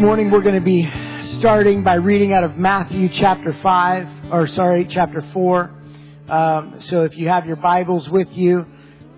morning we're going to be starting by reading out of Matthew chapter 4. So if you have your Bibles with you,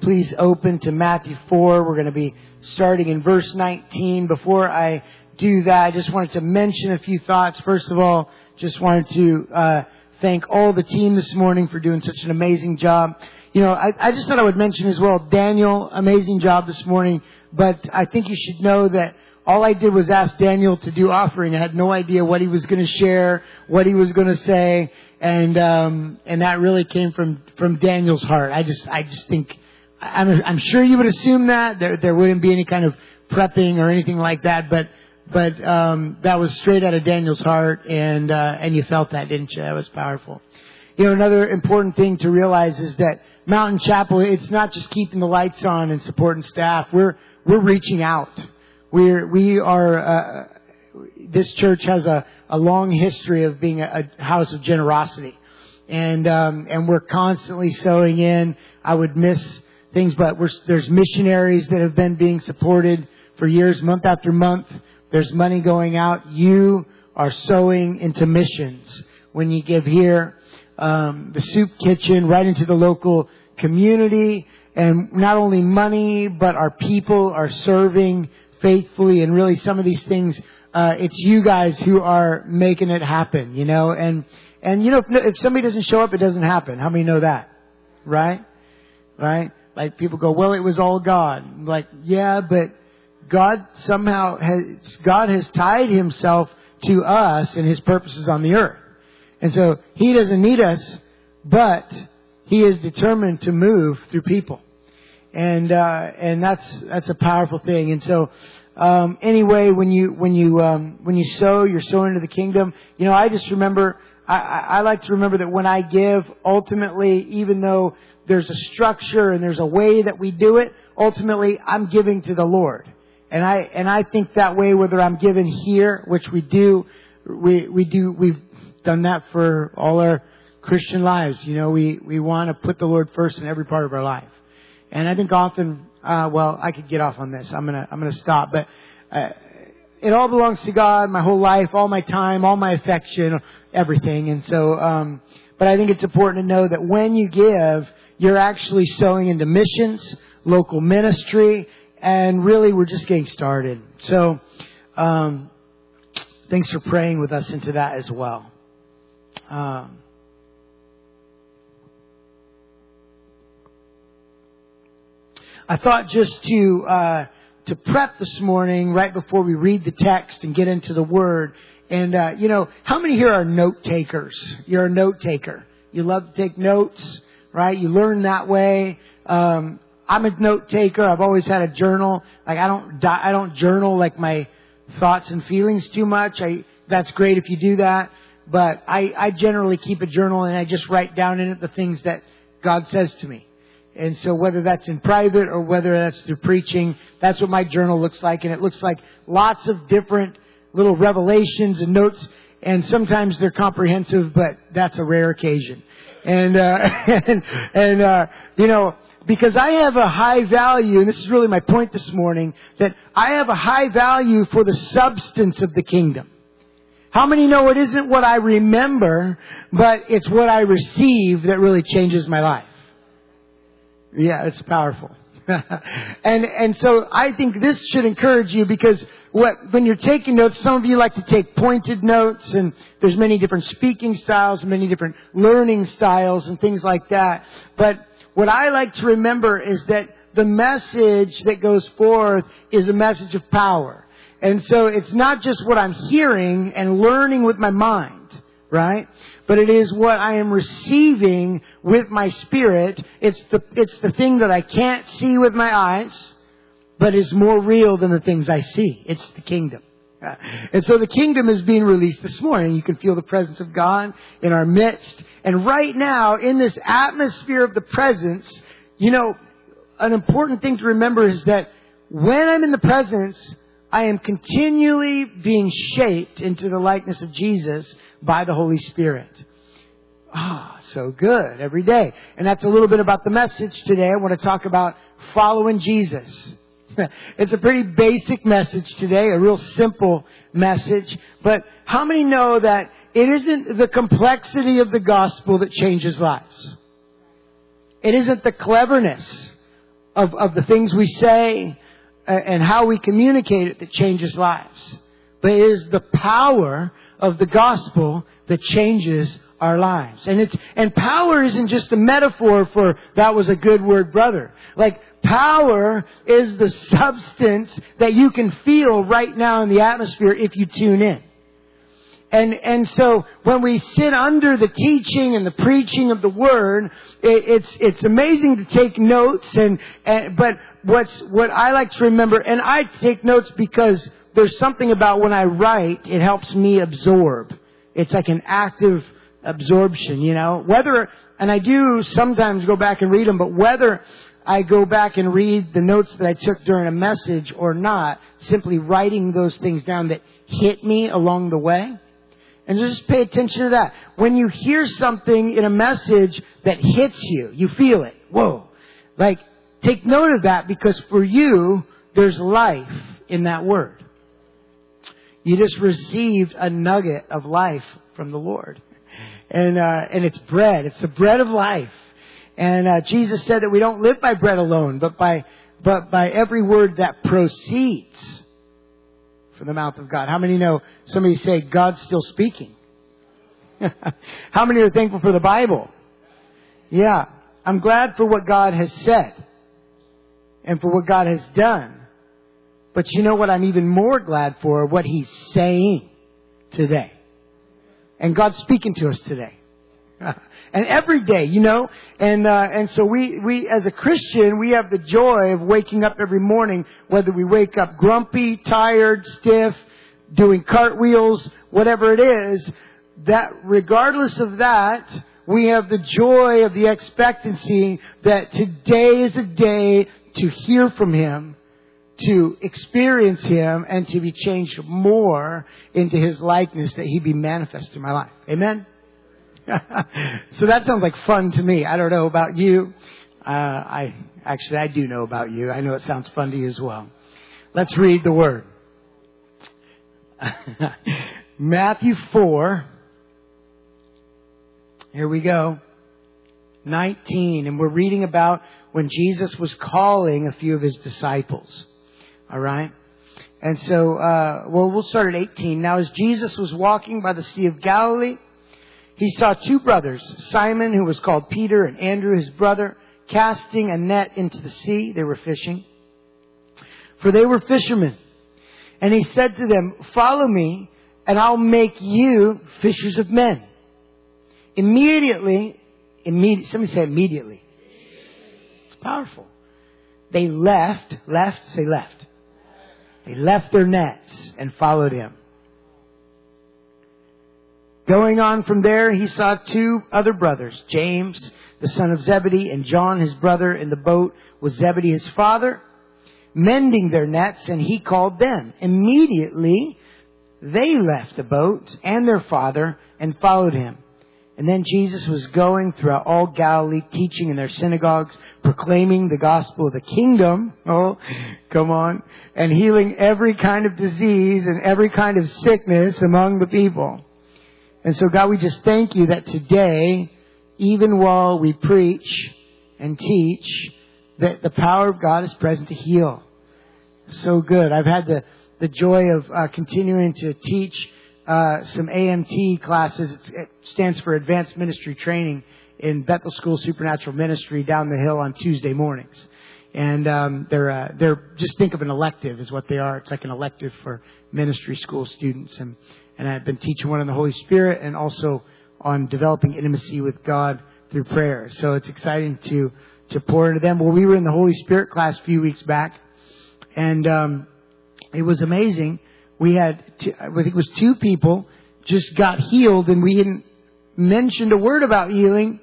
please open to Matthew 4. We're going to be starting in verse 19. Before I do that, I just wanted to mention a few thoughts. First of all, just wanted to thank all the team this morning for doing such an amazing job. You know, I just thought I would mention as well, Daniel, amazing job this morning. But I think you should know that all I did was ask Daniel to do offering. I had no idea what he was going to share, what he was going to say. And that really came from Daniel's heart. I just think, I'm sure you would assume that there wouldn't be any kind of prepping or anything like that. But that was straight out of Daniel's heart. And you felt that, didn't you? That was powerful. You know, another important thing to realize is that Mountain Chapel, it's not just keeping the lights on and supporting staff. We're reaching out. This church has a long history of being a house of generosity. And we're constantly sewing in. I would miss things, but there's missionaries that have been being supported for years, month after month. There's money going out. You are sewing into missions when you give here. The soup kitchen right into the local community, and not only money, but our people are serving faithfully. And really some of these things, it's you guys who are making it happen, you know, and you know, if somebody doesn't show up, it doesn't happen. How many know that? Right? Like people go, well, it was all God. I'm like, yeah, but God somehow has tied himself to us and his purposes on the earth. And so he doesn't need us, but he is determined to move through people. And that's a powerful thing. And so, anyway, when you sow, you're sowing into the kingdom. You know, I just remember, I like to remember that when I give, ultimately, even though there's a structure and there's a way that we do it, ultimately I'm giving to the Lord. And I think that way, whether I'm giving here, which we've done that for all our Christian lives. You know, we want to put the Lord first in every part of our life. And I think often, I could get off on this. I'm going to stop, but it all belongs to God, my whole life, all my time, all my affection, everything. And so, but I think it's important to know that when you give, you're actually sowing into missions, local ministry, and really we're just getting started. So, thanks for praying with us into that as well. I thought just to prep this morning right before we read the text and get into the Word. And, you know, how many here are note takers? You're a note taker. You love to take notes, right? You learn that way. I'm a note taker. I've always had a journal. Like I don't journal like my thoughts and feelings too much. That's great if you do that. But I generally keep a journal and I just write down in it the things that God says to me. And so whether that's in private or whether that's through preaching, that's what my journal looks like. And it looks like lots of different little revelations and notes. And sometimes they're comprehensive, but that's a rare occasion. And you know, because I have a high value, and this is really my point this morning, that I have a high value for the substance of the kingdom. How many know it isn't what I remember, but it's what I receive that really changes my life? Yeah, it's powerful. And so I think this should encourage you, because when you're taking notes, some of you like to take pointed notes, and there's many different speaking styles, many different learning styles and things like that. But what I like to remember is that the message that goes forth is a message of power. And so it's not just what I'm hearing and learning with my mind, right? But it is what I am receiving with my spirit. It's the thing that I can't see with my eyes, but is more real than the things I see. It's the kingdom. And so the kingdom is being released this morning. You can feel the presence of God in our midst. And right now, in this atmosphere of the presence, you know, an important thing to remember is that when I'm in the presence, I am continually being shaped into the likeness of Jesus by the Holy Spirit. So good every day. And that's a little bit about the message today. I want to talk about following Jesus. It's a pretty basic message today, a real simple message. But how many know that it isn't the complexity of the gospel that changes lives? It isn't the cleverness of the things we say and how we communicate it that changes lives. But it is the power of the gospel that changes our lives. And power isn't just a metaphor for that was a good word, brother. Like, power is the substance that you can feel right now in the atmosphere if you tune in. And so when we sit under the teaching and the preaching of the word, it's amazing to take notes. But what I like to remember, and I take notes because there's something about when I write, it helps me absorb. It's like an active absorption, you know, whether, and I do sometimes go back and read them, but whether I go back and read the notes that I took during a message or not, simply writing those things down that hit me along the way. And just pay attention to that. When you hear something in a message that hits you, you feel it. Whoa. Like, take note of that, because for you, there's life in that word. You just received a nugget of life from the Lord. And it's bread. It's the bread of life. And Jesus said that we don't live by bread alone, but by every word that proceeds from the mouth of God. How many know, somebody say, God's still speaking? How many are thankful for the Bible? Yeah. I'm glad for what God has said and for what God has done. But you know what I'm even more glad for? What He's saying today. And God's speaking to us today. And every day, you know. And so we as a Christian, we have the joy of waking up every morning, whether we wake up grumpy, tired, stiff, doing cartwheels, whatever it is, that regardless of that, we have the joy of the expectancy that today is a day to hear from Him, to experience Him, and to be changed more into His likeness, that He be manifest in my life. Amen? So that sounds like fun to me. I don't know about you. I do know about you. I know it sounds fun to you as well. Let's read the Word. Matthew 4. Here we go. 19. And we're reading about when Jesus was calling a few of His disciples. All right. And so, we'll start at 18. Now, as Jesus was walking by the Sea of Galilee, He saw two brothers, Simon, who was called Peter, and Andrew, his brother, casting a net into the sea. They were fishing, for they were fishermen. And He said to them, "Follow me, and I'll make you fishers of men." Immediately, somebody say immediately. It's powerful. They left. They left their nets and followed Him. Going on from there, He saw two other brothers, James, the son of Zebedee, and John, his brother, in the boat with Zebedee, his father, mending their nets, and He called them. Immediately, they left the boat and their father and followed Him. And then Jesus was going throughout all Galilee, teaching in their synagogues, proclaiming the gospel of the kingdom. Oh, come on. And healing every kind of disease and every kind of sickness among the people. And so, God, we just thank You that today, even while we preach and teach, that the power of God is present to heal. So good. I've had the joy of continuing to teach some AMT classes. It stands for Advanced Ministry Training in Bethel School of Supernatural Ministry down the hill on Tuesday mornings. And they're just, think of an elective is what they are. It's like an elective for ministry school students. And I've been teaching one on the Holy Spirit and also on developing intimacy with God through prayer. So it's exciting to pour into them. Well, we were in the Holy Spirit class a few weeks back, and it was amazing. We had, I think it was two people just got healed, and we hadn't mentioned a word about healing.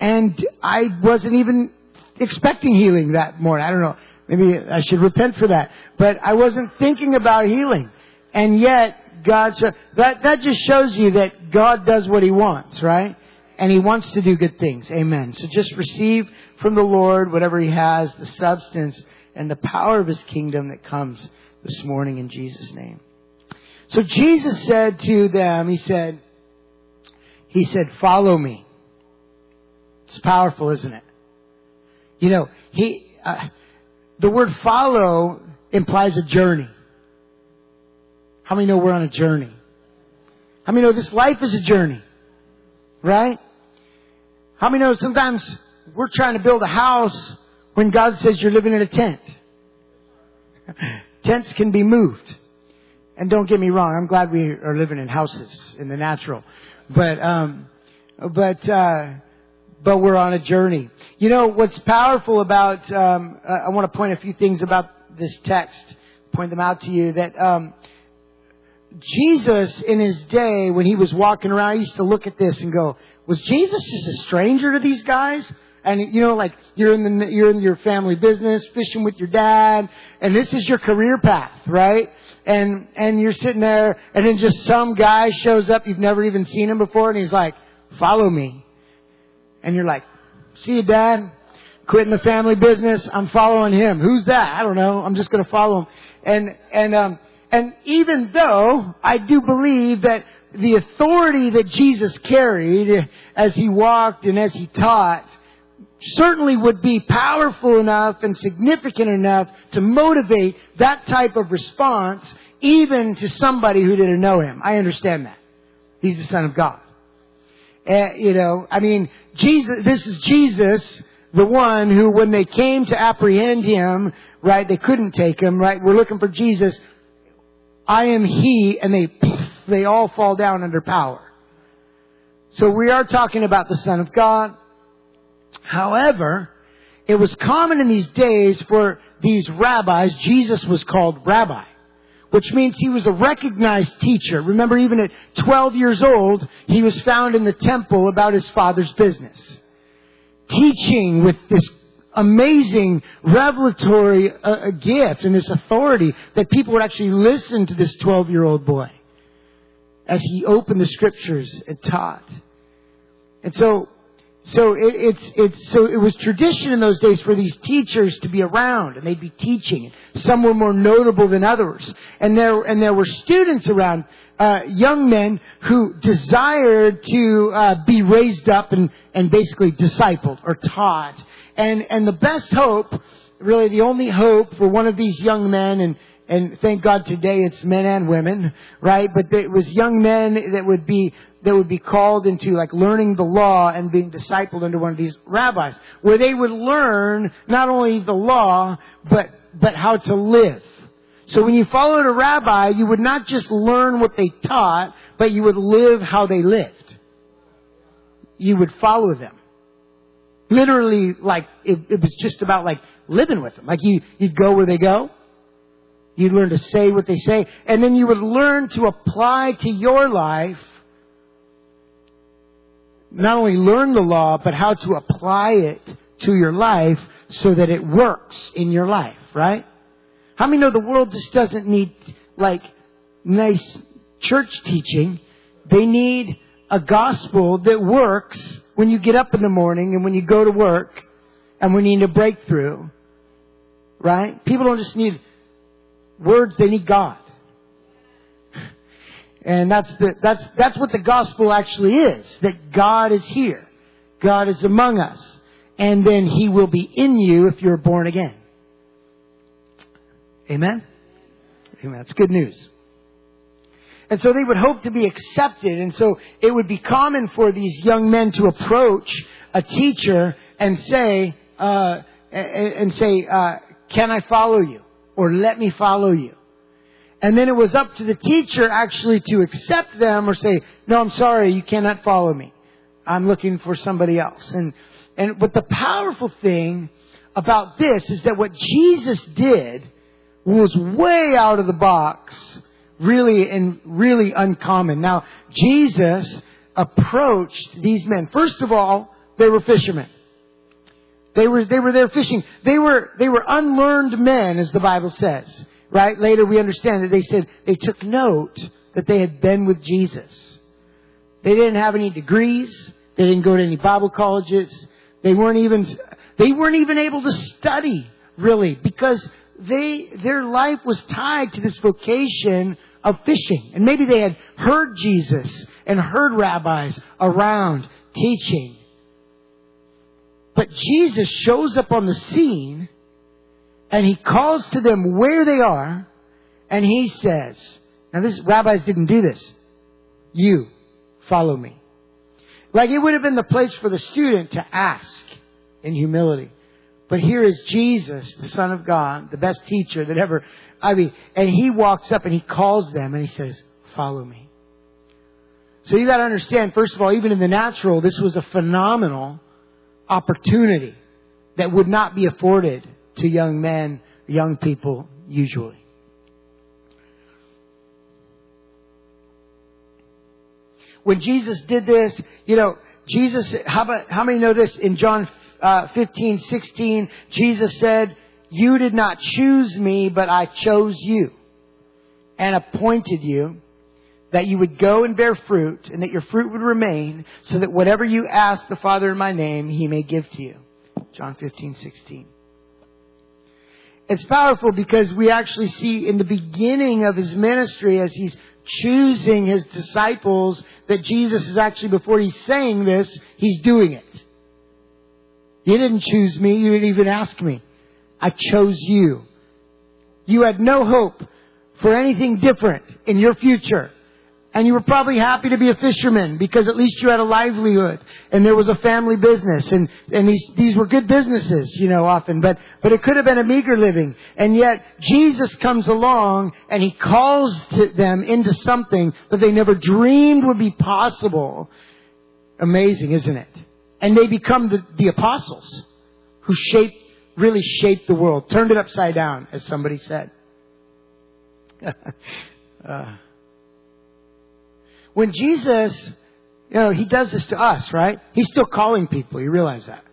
And I wasn't even expecting healing that morning. I don't know. Maybe I should repent for that. But I wasn't thinking about healing. And yet, God, that just shows you that God does what He wants, right? And He wants to do good things. Amen. So just receive from the Lord whatever He has, the substance, and the power of his kingdom that comes this morning in Jesus' name. So Jesus said to them, He said, follow me. It's powerful, isn't it? You know, the word follow implies a journey. How many know we're on a journey? How many know this life is a journey? Right? How many know sometimes we're trying to build a house when God says you're living in a tent? Tents can be moved. And don't get me wrong, I'm glad we are living in houses in the natural. But we're on a journey. You know, what's powerful about, I want to point a few things about this text, point them out to you, that Jesus in his day, when he was walking around, he used to look at this and go, was Jesus just a stranger to these guys? And, you know, like you're in your family business, fishing with your dad, and this is your career path, right? And you're sitting there, and then just some guy shows up, you've never even seen him before, and he's like, follow me. And you're like, see you, Dad. Quitting the family business. I'm following him. Who's that? I don't know. I'm just going to follow him. And even though I do believe that the authority that Jesus carried as he walked and as he taught certainly would be powerful enough and significant enough to motivate that type of response even to somebody who didn't know him. I understand that. He's the Son of God. You know, I mean, Jesus, this is Jesus, the one who, when they came to apprehend him, right, they couldn't take him, right? We're looking for Jesus. I am he, and they all fall down under power. So we are talking about the Son of God. However, it was common in these days for these rabbis, Jesus was called rabbi, which means he was a recognized teacher. Remember, even at 12 years old, he was found in the temple about his father's business, teaching with this amazing revelatory gift and this authority that people would actually listen to this 12-year-old boy as he opened the scriptures and taught. And so it was tradition in those days for these teachers to be around, and they'd be teaching. Some were more notable than others, and there were students around, young men who desired to be raised up and basically discipled or taught. And the best hope, really the only hope for one of these young men, and thank God today it's men and women, right? But it was young men that would be called into like learning the law and being discipled under one of these rabbis, where they would learn not only the law, but how to live. So when you followed a rabbi, you would not just learn what they taught, but you would live how they lived. You would follow them. Literally, like, it was just about like living with them. Like you'd go where they go. You'd learn to say what they say. And then you would learn to apply to your life. Not only learn the law, but how to apply it to your life so that it works in your life, right? How many know the world just doesn't need, like, nice church teaching? They need a gospel that works when you get up in the morning and when you go to work and when you need a breakthrough, right? People don't just need words, they need God. And that's what the gospel actually is, that God is here. God is among us. And then he will be in you if you're born again. Amen? Amen. That's good news. And so they would hope to be accepted. And so it would be common for these young men to approach a teacher and say, can I follow you? Or let me follow you. And then it was up to the teacher actually to accept them or say, no, I'm sorry, you cannot follow me. I'm looking for somebody else. And but the powerful thing about this is that what Jesus did was way out of the box, really uncommon. Now, Jesus approached these men. First of all, they were fishermen. They were there fishing. They were unlearned men, as the Bible says. Right? Later we understand that they said they took note that they had been with Jesus. They didn't have any degrees. They didn't go to any Bible colleges. They weren't even able to study really, because their life was tied to this vocation of fishing. And maybe they had heard Jesus and heard rabbis around teaching. But Jesus shows up on the scene and he calls to them where they are. And he says, now this rabbis didn't do this. You follow me. Like it would have been the place for the student to ask in humility. But here is Jesus, the Son of God, the best teacher that ever, and he walks up and he calls them and he says, follow me. So you got to understand, first of all, even in the natural, this was a phenomenal opportunity that would not be afforded to young men, young people usually. When Jesus did this, Jesus, how many know this? In John 15:16, Jesus said, you did not choose me, but I chose you and appointed you that you would go and bear fruit and that your fruit would remain so that whatever you ask the Father in my name, he may give to you. John 15:16. It's powerful because we actually see in the beginning of his ministry as he's choosing his disciples that Jesus is actually, before he's saying this, he's doing it. You didn't choose me. You didn't even ask me. I chose you. You had no hope for anything different in your future. And you were probably happy to be a fisherman because at least you had a livelihood and there was a family business. And these were good businesses, often, but it could have been a meager living. And yet Jesus comes along and he calls them into something that they never dreamed would be possible. Amazing, isn't it? And they become the apostles who really shaped the world, turned it upside down, as somebody said. When Jesus, he does this to us, right? He's still calling people. You realize that.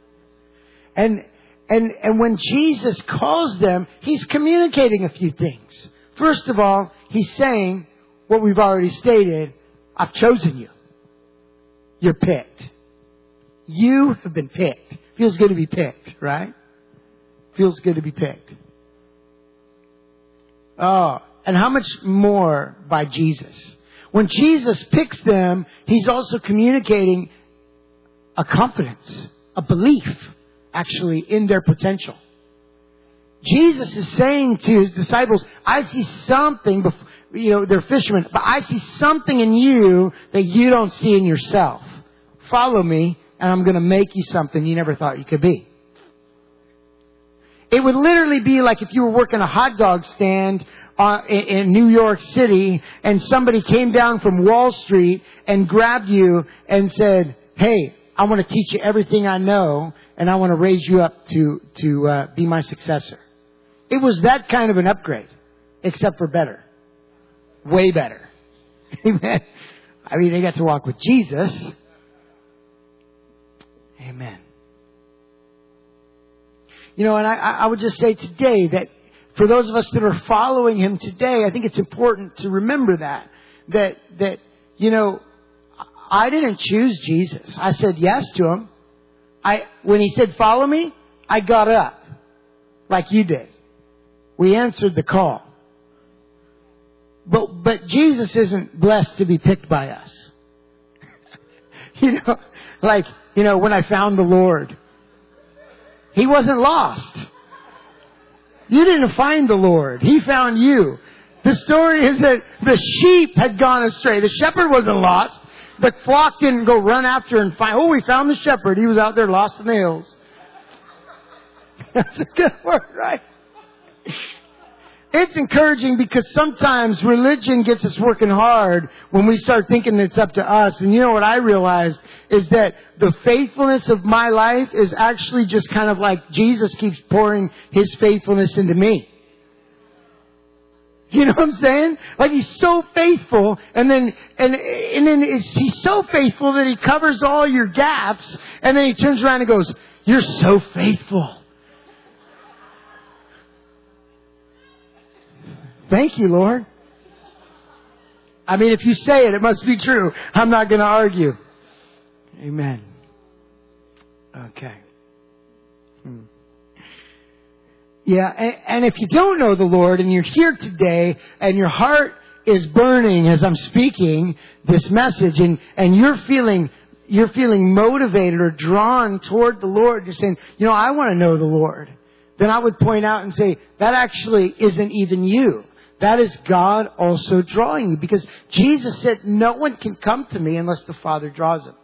And when Jesus calls them, he's communicating a few things. First of all, he's saying what we've already stated. I've chosen you. You're picked. You have been picked. Feels good to be picked, right? Feels good to be picked. Oh, and how much more by Jesus? When Jesus picks them, he's also communicating a confidence, a belief, actually, in their potential. Jesus is saying to his disciples, I see something, they're fishermen, but I see something in you that you don't see in yourself. Follow me, and I'm going to make you something you never thought you could be. It would literally be like if you were working a hot dog stand in New York City and somebody came down from Wall Street and grabbed you and said, hey, I want to teach you everything I know and I want to raise you up to be my successor. It was that kind of an upgrade, except for better. Way better. Amen. They got to walk with Jesus. Amen. And I would just say today that for those of us that are following him today, I think it's important to remember that I didn't choose Jesus. I said yes to him. When he said, follow me, I got up like you did. We answered the call. But Jesus isn't blessed to be picked by us. When I found the Lord, he wasn't lost. You didn't find the Lord. He found you. The story is that the sheep had gone astray. The shepherd wasn't lost. The flock didn't go run after and find, we found the shepherd. He was out there lost in the hills. That's a good word, right? It's encouraging because sometimes religion gets us working hard when we start thinking it's up to us. And what I realized is that the faithfulness of my life is actually just kind of like Jesus keeps pouring his faithfulness into me. You know what I'm saying? Like he's so faithful and then he's so faithful that he covers all your gaps and then he turns around and goes, you're so faithful. Thank you, Lord. If you say it, it must be true. I'm not going to argue. Amen. Okay. Yeah, and if you don't know the Lord and you're here today and your heart is burning as I'm speaking this message and you're feeling motivated or drawn toward the Lord, you're saying, you know, I want to know the Lord. Then I would point out and say, that actually isn't even you. That is God also drawing you. Because Jesus said, no one can come to me unless the Father draws him.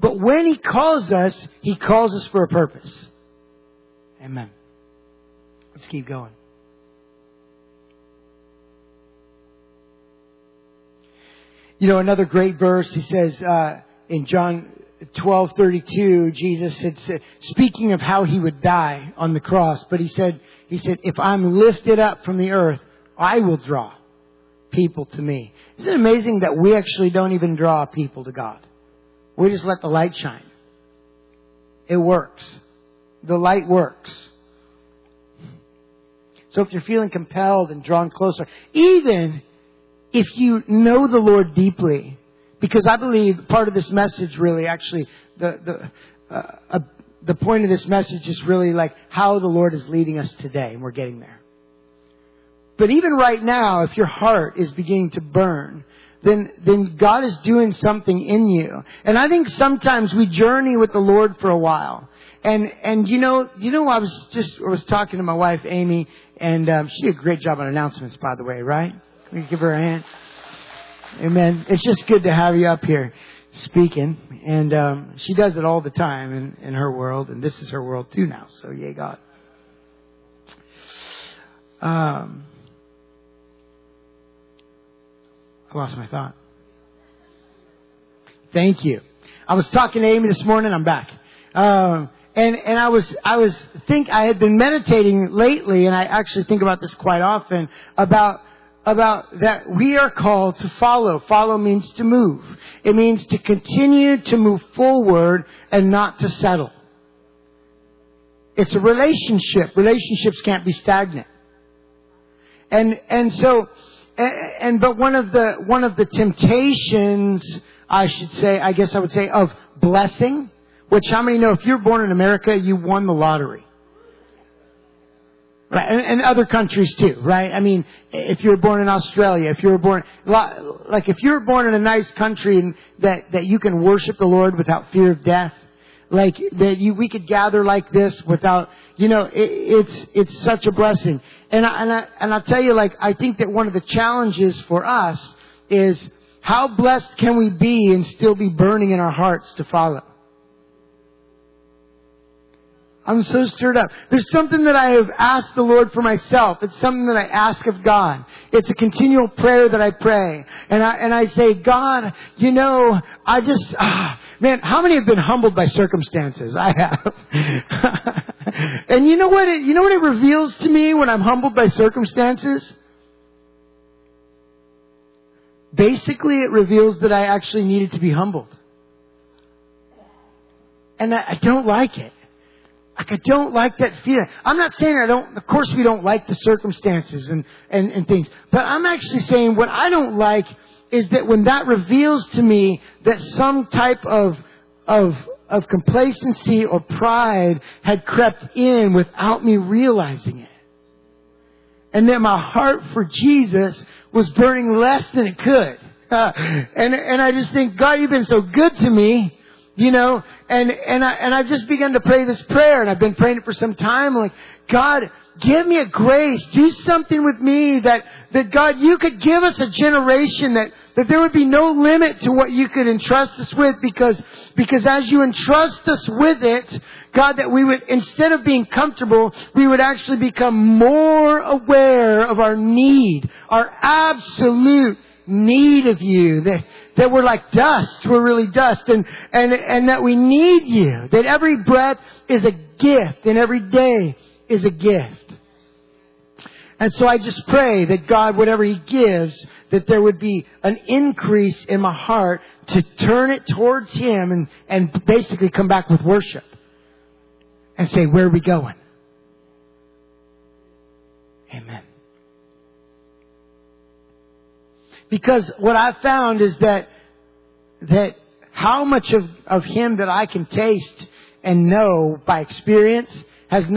But when he calls us for a purpose. Amen. Let's keep going. You know, another great verse, he says in John 12:32, Jesus had said, speaking of how he would die on the cross, but he said, if I'm lifted up from the earth, I will draw people to me. Isn't it amazing that we actually don't even draw people to God? We just let the light shine. It works. The light works. So if you're feeling compelled and drawn closer, even if you know the Lord deeply, because I believe part of this message really actually, the point of this message is really like how the Lord is leading us today, and we're getting there. But even right now, if your heart is beginning to burn, then God is doing something in you. And I think sometimes we journey with the Lord for a while. And you know, I was talking to my wife, Amy, and she did a great job on announcements, by the way, right? Can we give her a hand? Amen. It's just good to have you up here speaking. And she does it all the time in her world. And this is her world, too, now. So, yay, God. I lost my thought. Thank you. I was talking to Amy this morning. I'm back. And I had been meditating lately, and I actually think about this quite often, about that we are called to follow. Follow means to move. It means to continue to move forward and not to settle. It's a relationship. Relationships can't be stagnant. And so, but one of the temptations, I would say, of blessing, which how many know if you're born in America, you won the lottery? Right? And other countries too, right? I mean, if you were born in Australia, if you were born in a nice country and that you can worship the Lord without fear of death, like that we could gather like this without, you know, it's such a blessing. And I'll tell you, like, I think that one of the challenges for us is how blessed can we be and still be burning in our hearts to follow? I'm so stirred up. There's something that I have asked the Lord for myself. It's something that I ask of God. It's a continual prayer that I pray. And I say, God, you know, I just, man, how many have been humbled by circumstances? I have. And you know what it reveals to me when I'm humbled by circumstances? Basically, it reveals that I actually needed to be humbled. And I don't like it. Like, I don't like that feeling. I'm not saying I don't, of course we don't like the circumstances and things. But I'm actually saying what I don't like is that when that reveals to me that some type of complacency or pride had crept in without me realizing it. And that my heart for Jesus was burning less than it could. And I just think, God, you've been so good to me. You know, and I've just begun to pray this prayer, and I've been praying it for some time. I'm like, God, give me a grace. Do something with me that God, you could give us a generation that there would be no limit to what you could entrust us with, because as you entrust us with it, God, that we would, instead of being comfortable, we would actually become more aware of our need, our absolute need of you, that we're like dust, we're really dust, and that we need you, that every breath is a gift and every day is a gift. And so I just pray that God, whatever he gives, that there would be an increase in my heart to turn it towards him and basically come back with worship and say, where are we going? Amen. Because what I found is that how much of him that I can taste and know by experience is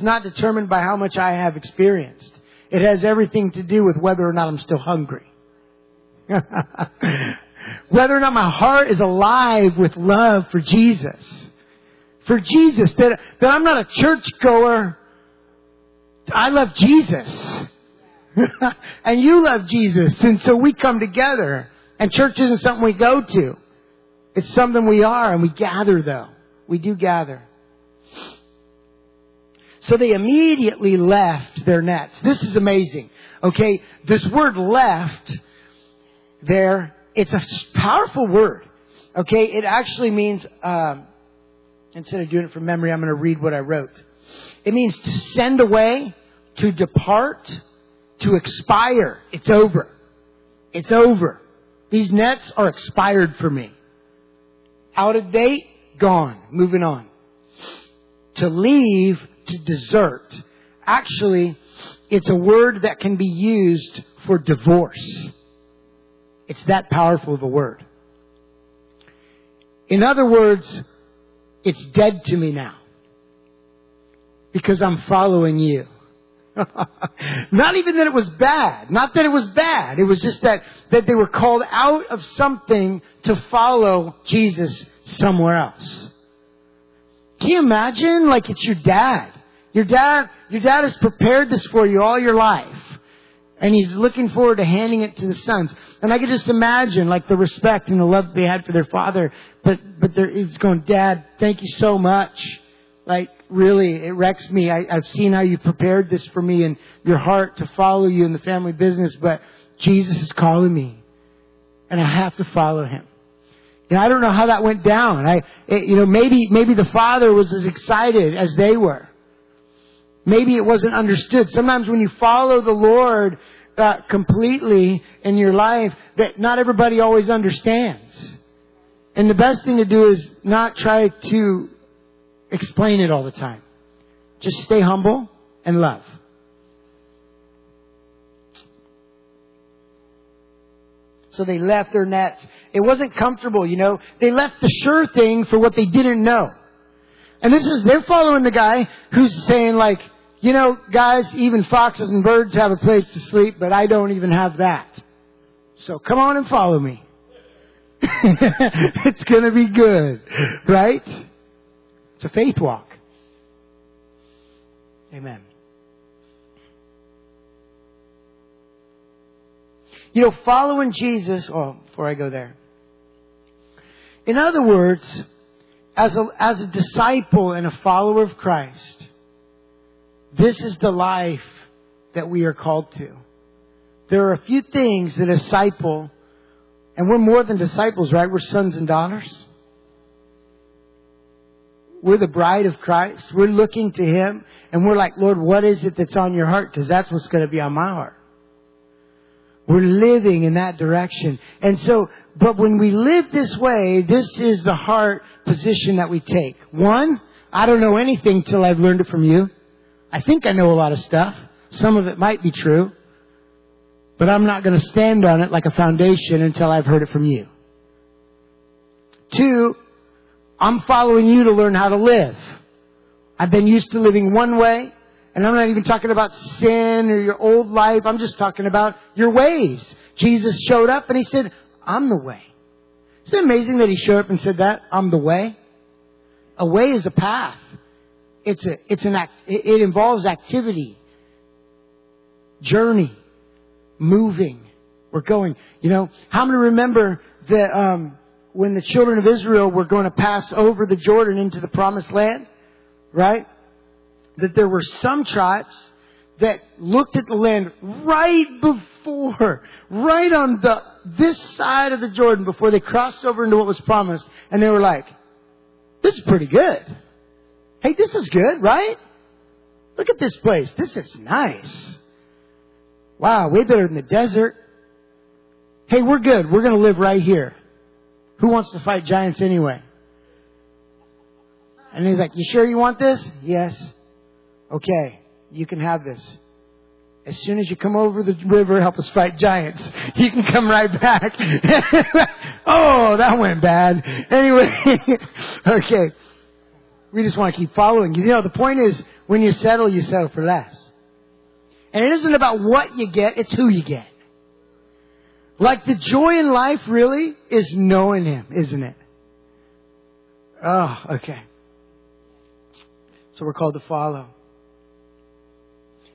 not determined by how much I have experienced. It has everything to do with whether or not I'm still hungry. Whether or not my heart is alive with love for Jesus. For Jesus. That I'm not a churchgoer. I love Jesus. And you love Jesus. And so we come together. And church isn't something we go to. It's something we are. And we gather, though. We do gather. So they immediately left their nets. This is amazing. Okay, this word left there, it's a powerful word. Okay, it actually means, instead of doing it from memory, I'm going to read what I wrote. It means to send away, to depart, to expire. It's over. It's over. These nets are expired for me. Out of date, gone. Moving on. To leave, to desert. Actually, it's a word that can be used for divorce. It's that powerful of a word. In other words, it's dead to me now. Because I'm following you. Not even that it was bad. Not that it was bad. It was just that they were called out of something to follow Jesus somewhere else. Can you imagine? Like, it's your dad. Your dad has prepared this for you all your life. And he's looking forward to handing it to the sons. And I could just imagine, like, the respect and the love they had for their father. But he's going, Dad, thank you so much. Like, really, it wrecks me. I've seen how you prepared this for me and your heart to follow you in the family business. But Jesus is calling me. And I have to follow him. And I don't know how that went down. Maybe the father was as excited as they were. Maybe it wasn't understood. Sometimes when you follow the Lord completely in your life, that not everybody always understands. And the best thing to do is not try to explain it all the time. Just stay humble and love. So they left their nets. It wasn't comfortable, you know. They left the sure thing for what they didn't know. And they're following the guy who's saying, like, you know, guys, even foxes and birds have a place to sleep, but I don't even have that. So come on and follow me. It's going to be good, right? It's a faith walk. Amen. You know, following Jesus... Oh, before I go there. In other words, as a disciple and a follower of Christ, this is the life that we are called to. There are a few things that a disciple... And we're more than disciples, right? We're sons and daughters. We're the bride of Christ. We're looking to Him. And we're like, Lord, what is it that's on your heart? Because that's what's going to be on my heart. We're living in that direction. And so, but when we live this way, this is the heart position that we take. One, I don't know anything till I've learned it from you. I think I know a lot of stuff. Some of it might be true. But I'm not going to stand on it like a foundation until I've heard it from you. Two, I'm following you to learn how to live. I've been used to living one way. And I'm not even talking about sin or your old life. I'm just talking about your ways. Jesus showed up and he said, I'm the way. Isn't it amazing that he showed up and said that? I'm the way. A way is a path. It involves activity, journey, moving. We're going. You know, how many remember that when the children of Israel were going to pass over the Jordan into the promised land? Right? That there were some tribes that looked at the land right on this side of the Jordan before they crossed over into what was promised. And they were like, this is pretty good. Hey, this is good, right? Look at this place. This is nice. Wow, way better than the desert. Hey, we're good. We're going to live right here. Who wants to fight giants anyway? And he's like, you sure you want this? Yes. Okay, you can have this. As soon as you come over the river, help us fight giants. You can come right back. Oh, that went bad. Anyway, okay. we just want to keep following. You know, the point is, when you settle for less. And it isn't about what you get, it's who you get. Like, the joy in life really is knowing Him, isn't it? Oh, okay. So we're called to follow.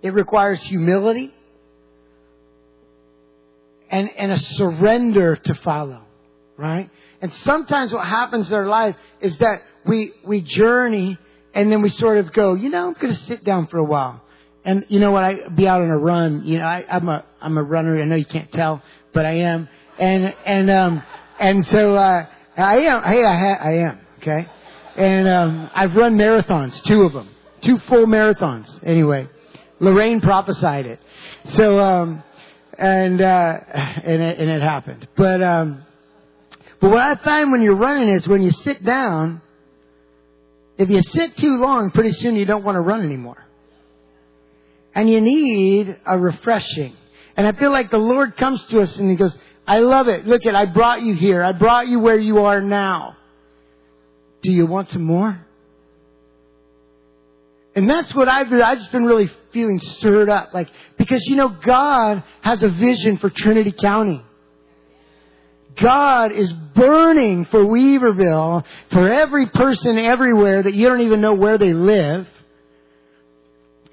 It requires humility and a surrender to follow, right? And sometimes what happens in our life is that we journey and then we sort of go, you know, I'm going to sit down for a while. And you know what? I'd be out on a run. You know, I'm a runner. I know you can't tell, but I am. And so I am. Hey, I am. Okay. And I've run marathons, two of them, two full marathons. Anyway, Lorraine prophesied it. So and it happened. But what I find when you're running is when you sit down, if you sit too long, pretty soon you don't want to run anymore. And you need a refreshing. And I feel like the Lord comes to us and He goes, I love it. Look, I brought you here. I brought you where you are now. Do you want some more? And that's what I've just been really feeling stirred up. Like, because, you know, God has a vision for Trinity County. God is burning for Weaverville, for every person everywhere that you don't even know where they live.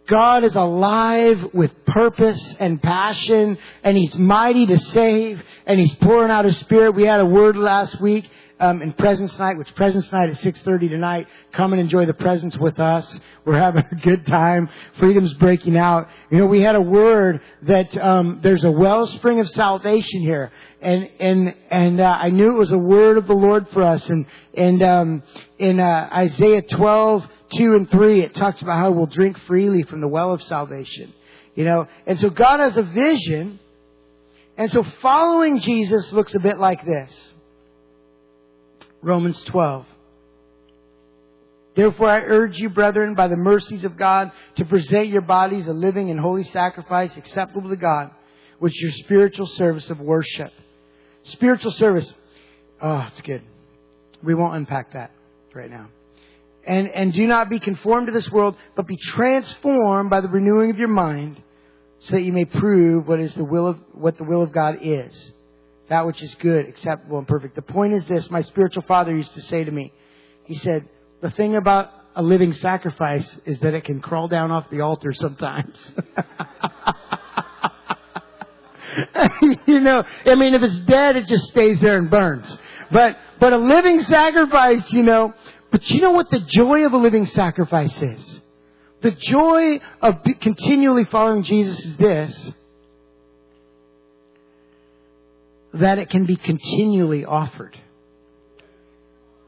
God is alive with purpose and passion, and He's mighty to save, and He's pouring out His Spirit. We had a word last week in Presence Night, which Presence Night at 6:30 tonight. Come and enjoy the presence with us. We're having a good time. Freedom's breaking out. You know, we had a word that there's a wellspring of salvation here, and I knew it was a word of the Lord for us. And in Isaiah 12. 2 and 3, it talks about how we'll drink freely from the well of salvation, you know. And so God has a vision. And so following Jesus looks a bit like this. Romans 12. Therefore, I urge you, brethren, by the mercies of God, to present your bodies a living and holy sacrifice acceptable to God, which is your spiritual service of worship. Spiritual service. Oh, it's good. We won't unpack that right now. And do not be conformed to this world, but be transformed by the renewing of your mind, so that you may prove what the will of God is, that which is good, acceptable, and perfect. The point is this: my spiritual father used to say to me, he said, the thing about a living sacrifice is that it can crawl down off the altar sometimes. You know, I mean, if it's dead, it just stays there and burns. But a living sacrifice, you know. But you know what the joy of a living sacrifice is? The joy of continually following Jesus is this: that it can be continually offered.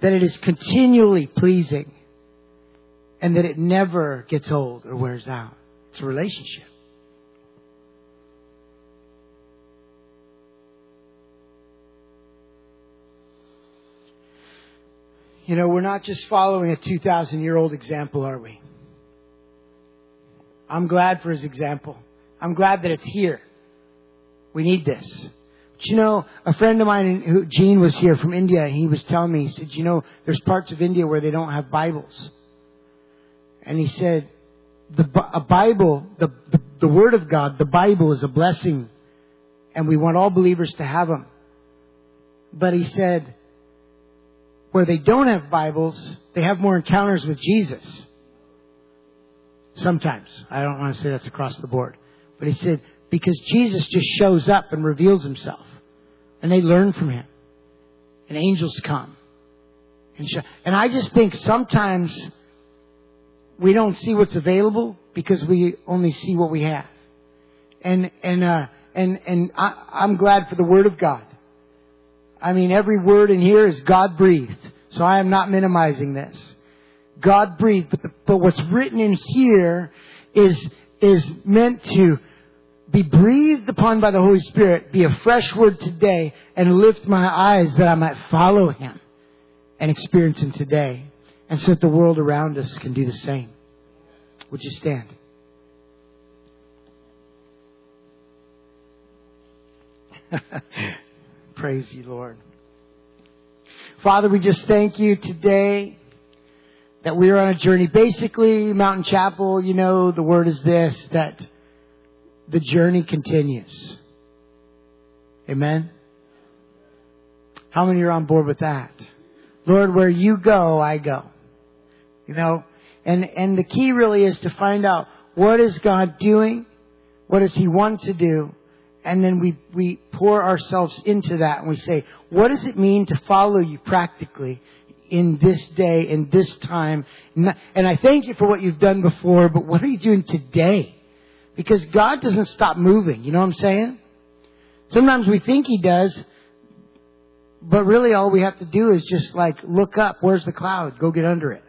That it is continually pleasing. And that it never gets old or wears out. It's a relationship. You know, we're not just following a 2,000-year-old example, are we? I'm glad for His example. I'm glad that it's here. We need this. But you know, a friend of mine, Gene, was here from India, and he was telling me, he said, you know, there's parts of India where they don't have Bibles. And he said, the Word of God, the Bible, is a blessing, and we want all believers to have them. But he said, where they don't have Bibles, they have more encounters with Jesus. Sometimes. I don't want to say that's across the board. But he said, because Jesus just shows up and reveals Himself. And they learn from Him. And angels come. And I just think sometimes we don't see what's available because we only see what we have. And I'm glad for the Word of God. I mean, every word in here is God-breathed. So I am not minimizing this. God-breathed. But what's written in here is meant to be breathed upon by the Holy Spirit, be a fresh word today, and lift my eyes that I might follow Him and experience Him today. And so that the world around us can do the same. Would you stand? Praise You, Lord. Father, we just thank You today that we are on a journey. Basically, Mountain Chapel, you know, the word is this, that the journey continues. Amen? How many are on board with that? Lord, where you go, I go. You know, and the key really is to find out, what is God doing? What does he want to do? And then we pour ourselves into that and we say, what does it mean to follow you practically in this day, in this time? And I thank you for what you've done before, but what are you doing today? Because God doesn't stop moving. You know what I'm saying? Sometimes we think he does, but really all we have to do is just like look up. Where's the cloud? Go get under it.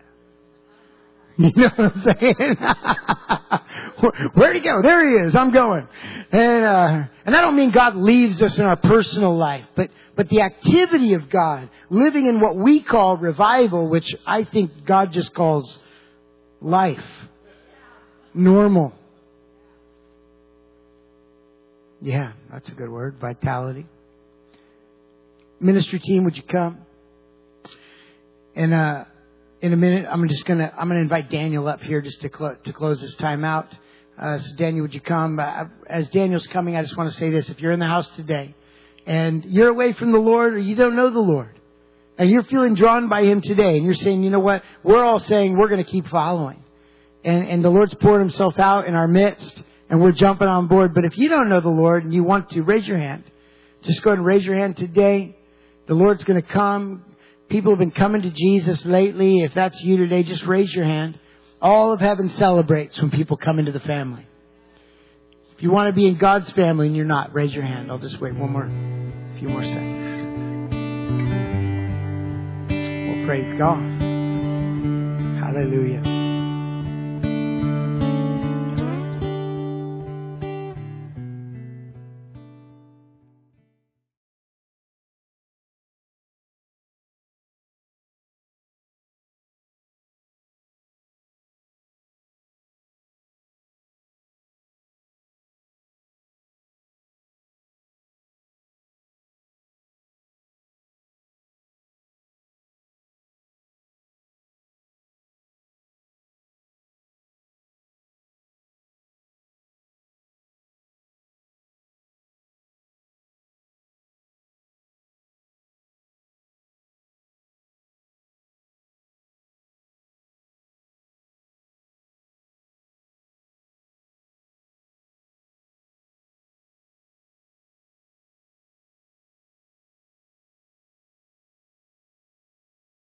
You know what I'm saying? Where'd he go? There he is. I'm going. And I don't mean God leaves us in our personal life, but the activity of God, living in what we call revival, which I think God just calls life. Normal. Yeah, that's a good word. Vitality. Ministry team, would you come? And, in a minute, I'm gonna invite Daniel up here just to close this time out. So Daniel, would you come? As Daniel's coming, I just want to say this: if you're in the house today, and you're away from the Lord, or you don't know the Lord, and you're feeling drawn by Him today, and you're saying, you know what? We're all saying we're gonna keep following, and the Lord's poured Himself out in our midst, and we're jumping on board. But if you don't know the Lord and you want to, raise your hand. Just go ahead and raise your hand today. The Lord's gonna come. People have been coming to Jesus lately. If that's you today, just raise your hand. All of heaven celebrates when people come into the family. If you want to be in God's family and you're not, raise your hand. I'll just wait a few more seconds. Well, praise God. Hallelujah.